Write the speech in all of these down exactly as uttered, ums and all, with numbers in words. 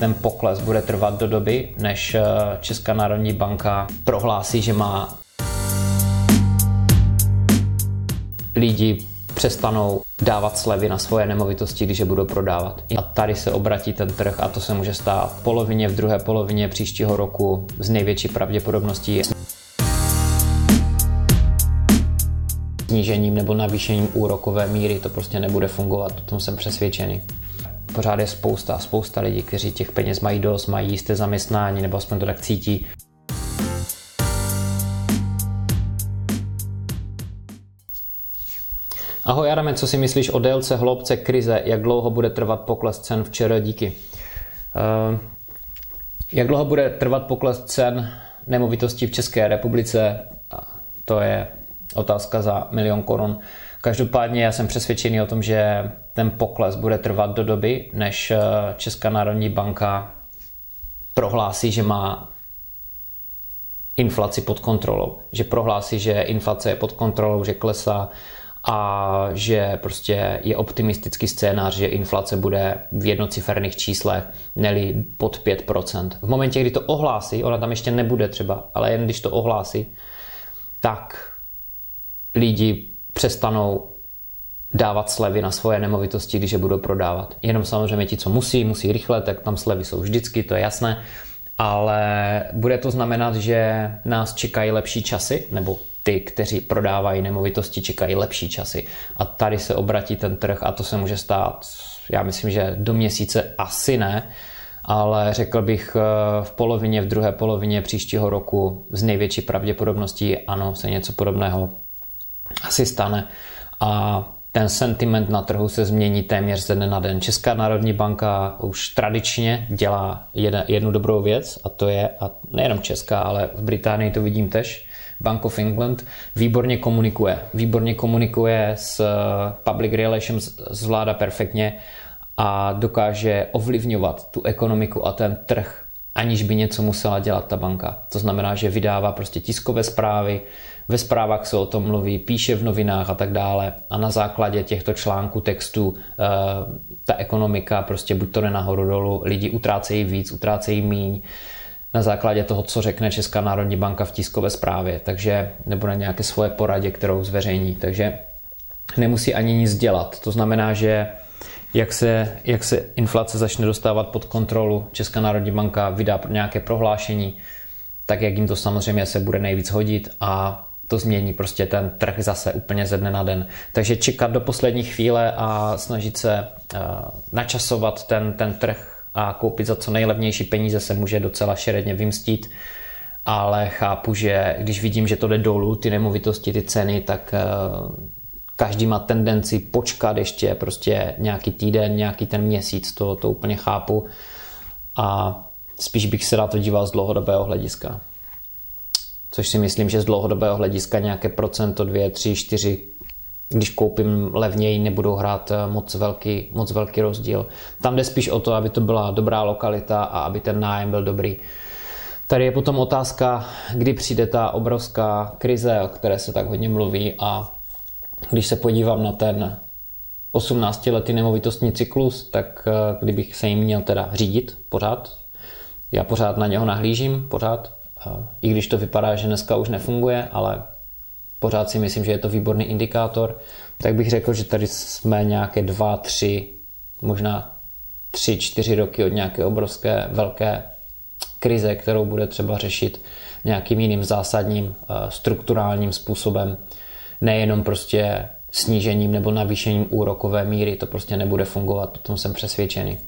ten pokles bude trvat do doby, než Česká národní banka prohlásí, že má lidi přestanou dávat slevy na svoje nemovitosti, když je budou prodávat. A tady se obratí ten trh a to se může stát v polovině, v druhé polovině příštího roku s největší pravděpodobností snížením nebo navýšením úrokové míry. To prostě nebude fungovat, o tom jsem přesvědčený. Pořád je spousta, spousta lidí, kteří těch peněz mají dost, mají jisté zaměstnání nebo aspoň to tak cítí. Ahoj Adame, co si myslíš o délce, hloubce krize, jak dlouho bude trvat pokles cen v ČR? Díky. Uh, jak dlouho bude trvat pokles cen nemovitostí v České republice? To je otázka za milion korun. Každopádně já jsem přesvědčený o tom, že ten pokles bude trvat do doby, než Česká národní banka prohlásí, že má inflaci pod kontrolou. Že prohlásí, že inflace je pod kontrolou, že klesá a že prostě je optimistický scénář, že inflace bude v jednociferných číslech, neli pod pět procent. V momentě, kdy to ohlásí, ona tam ještě nebude třeba, ale jen když to ohlásí, tak lidi přestanou dávat slevy na svoje nemovitosti, když je budou prodávat. Jenom samozřejmě ti, co musí, musí rychle, tak tam slevy jsou vždycky, to je jasné, ale bude to znamenat, že nás čekají lepší časy, nebo ty, kteří prodávají nemovitosti, čekají lepší časy. A tady se obratí ten trh a to se může stát, já myslím, že do měsíce asi ne, ale řekl bych v polovině, v druhé polovině příštího roku s největší pravděpodobností ano, se něco podobného asi stane. A ten sentiment na trhu se změní téměř ze dne na den. Česká národní banka už tradičně dělá jednu dobrou věc a to je, a nejenom česká, ale v Británii to vidím tež, Bank of England výborně komunikuje. Výborně komunikuje s public relations, zvládá perfektně a dokáže ovlivňovat tu ekonomiku a ten trh, aniž by něco musela dělat ta banka. To znamená, že vydává prostě tiskové zprávy, ve zprávách se o tom mluví, píše v novinách a tak dále a na základě těchto článků, textů ta ekonomika prostě buď to jde nahoru dolů, lidi utrácejí víc, utrácejí míň, na základě toho, co řekne Česká národní banka v tiskové zprávě, takže, nebo na nějaké svoje poradě, kterou zveřejní. Takže nemusí ani nic dělat. To znamená, že jak se, jak se inflace začne dostávat pod kontrolu, Česká národní banka vydá nějaké prohlášení, tak jak jim to samozřejmě se bude nejvíc hodit a to změní prostě ten trh zase úplně ze dne na den. Takže čekat do poslední chvíle a snažit se uh, načasovat ten, ten trh a koupit za co nejlevnější peníze se může docela šeredně vymstít, ale chápu, že když vidím, že to jde dolů, ty nemovitosti, ty ceny, tak každý má tendenci počkat ještě prostě nějaký týden, nějaký ten měsíc, to, to úplně chápu a spíš bych se na to díval z dlouhodobého hlediska. Což si myslím, že z dlouhodobého hlediska nějaké procento, dvě, tři, čtyři, když koupím levněji, nebudou hrát moc velký, moc velký rozdíl. Tam jde spíš o to, aby to byla dobrá lokalita a aby ten nájem byl dobrý. Tady je potom otázka, kdy přijde ta obrovská krize, o které se tak hodně mluví a když se podívám na ten osmnáctiletý nemovitostní cyklus, tak kdybych se jim měl teda řídit pořád, já pořád na něho nahlížím, pořád, i když to vypadá, že dneska už nefunguje, ale pořád si myslím, že je to výborný indikátor, tak bych řekl, že tady jsme nějaké dva, tři, možná tři, čtyři roky od nějaké obrovské velké krize, kterou bude třeba řešit nějakým jiným zásadním strukturálním způsobem. Nejenom prostě snížením nebo navýšením úrokové míry, to prostě nebude fungovat, o tom jsem přesvědčený.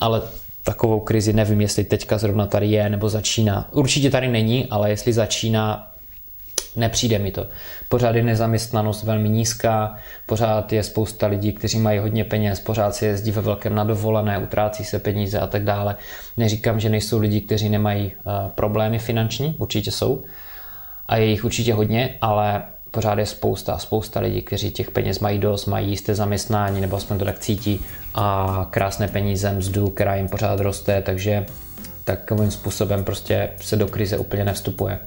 Ale takovou krizi nevím, jestli teďka zrovna tady je nebo začíná. Určitě tady není, ale jestli začíná, nepřijde mi to. Pořád je nezaměstnanost velmi nízká, pořád je spousta lidí, kteří mají hodně peněz, pořád se jezdí ve velkém na dovolené, utrácí se peníze a tak dále. Neříkám, že nejsou lidi, kteří nemají uh, problémy finanční, určitě jsou a je jich určitě hodně, ale pořád je spousta, spousta lidí, kteří těch peněz mají dost, mají jisté zaměstnání nebo aspoň to tak cítí a krásné peníze, mzdu, která jim pořád roste, takže takovým způsobem prostě se do krize úplně nevstupuje.